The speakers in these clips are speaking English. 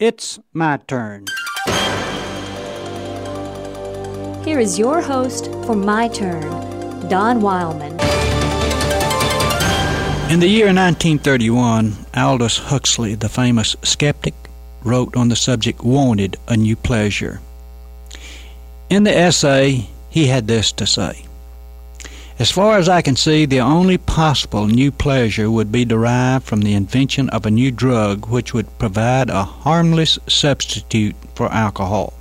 It's my turn. Here is your host for My Turn, Don Wildman. In the year 1931, Aldous Huxley, the famous skeptic, wrote on the subject Wanted, a New Pleasure. In the essay, he had this to say: "As far as I can see, the only possible new pleasure would be derived from the invention of a new drug which would provide a harmless substitute for alcohol.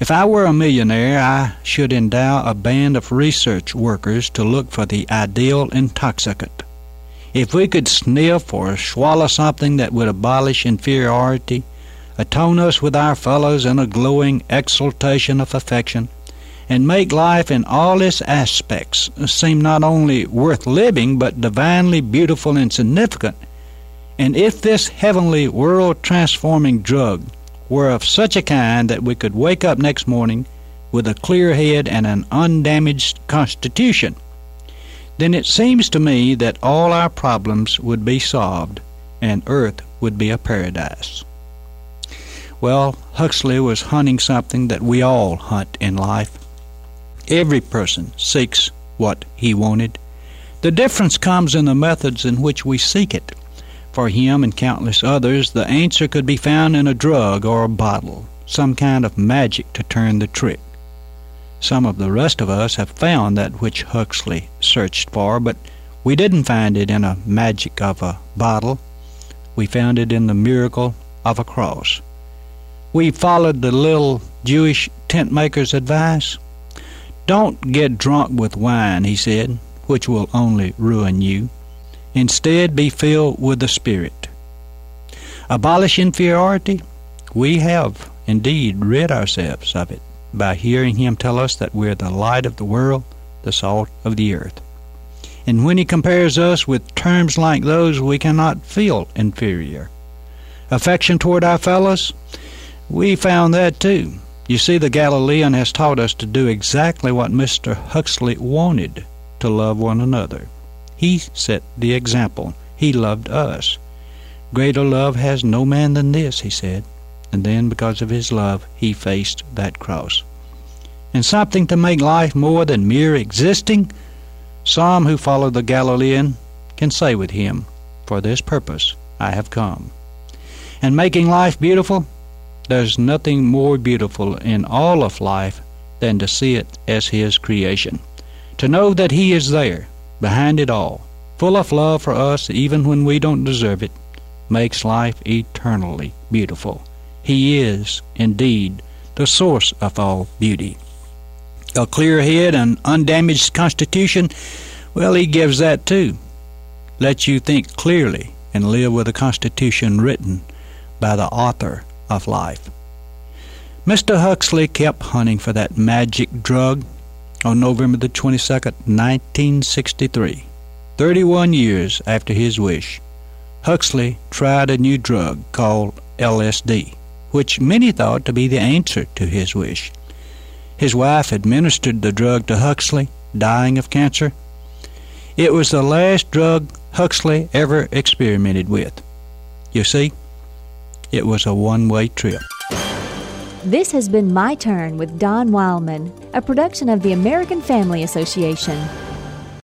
If I were a millionaire, I should endow a band of research workers to look for the ideal intoxicant. If we could sniff or swallow something that would abolish inferiority, attone us with our fellows in a glowing exaltation of affection, and make life in all its aspects seem not only worth living, but divinely beautiful and significant. And if this heavenly world-transforming drug were of such a kind that we could wake up next morning with a clear head and an undamaged constitution, then it seems to me that all our problems would be solved, and earth would be a paradise." Well, Huxley was hunting something that we all hunt in life. Every person seeks what he wanted. The difference comes in the methods in which we seek it. For him and countless others, the answer could be found in a drug or a bottle, some kind of magic to turn the trick. Some of the rest of us have found that which Huxley searched for, but we didn't find it in a magic of a bottle. We found it in the miracle of a cross. We followed the little Jewish tent maker's advice. "Don't get drunk with wine," he said, "which will only ruin you. Instead, be filled with the Spirit." Abolish inferiority? We have indeed rid ourselves of it by hearing him tell us that we're the light of the world, the salt of the earth. And when he compares us with terms like those, we cannot feel inferior. Affection toward our fellows? We found that too. You see, the Galilean has taught us to do exactly what Mr. Huxley wanted, to love one another. He set the example. He loved us. "Greater love has no man than this," he said. And then, because of his love, he faced that cross. And something to make life more than mere existing? Some who follow the Galilean can say with him, "For this purpose I have come." And making life beautiful? There's nothing more beautiful in all of life than to see it as his creation, to know that he is there, behind it all, full of love for us even when we don't deserve it, makes life eternally beautiful. He is, indeed, the source of all beauty. A clear head and undamaged constitution? Well, he gives that too. Lets you think clearly and live with a constitution written by the author of life. Mr. Huxley kept hunting for that magic drug. On November the 22nd, 1963, 31 years after his wish, Huxley tried a new drug called LSD, which many thought to be the answer to his wish. His wife administered the drug to Huxley, dying of cancer. It was the last drug Huxley ever experimented with. You see, it was a one-way trip. This has been My Turn with Don Wildman, a production of the American Family Association.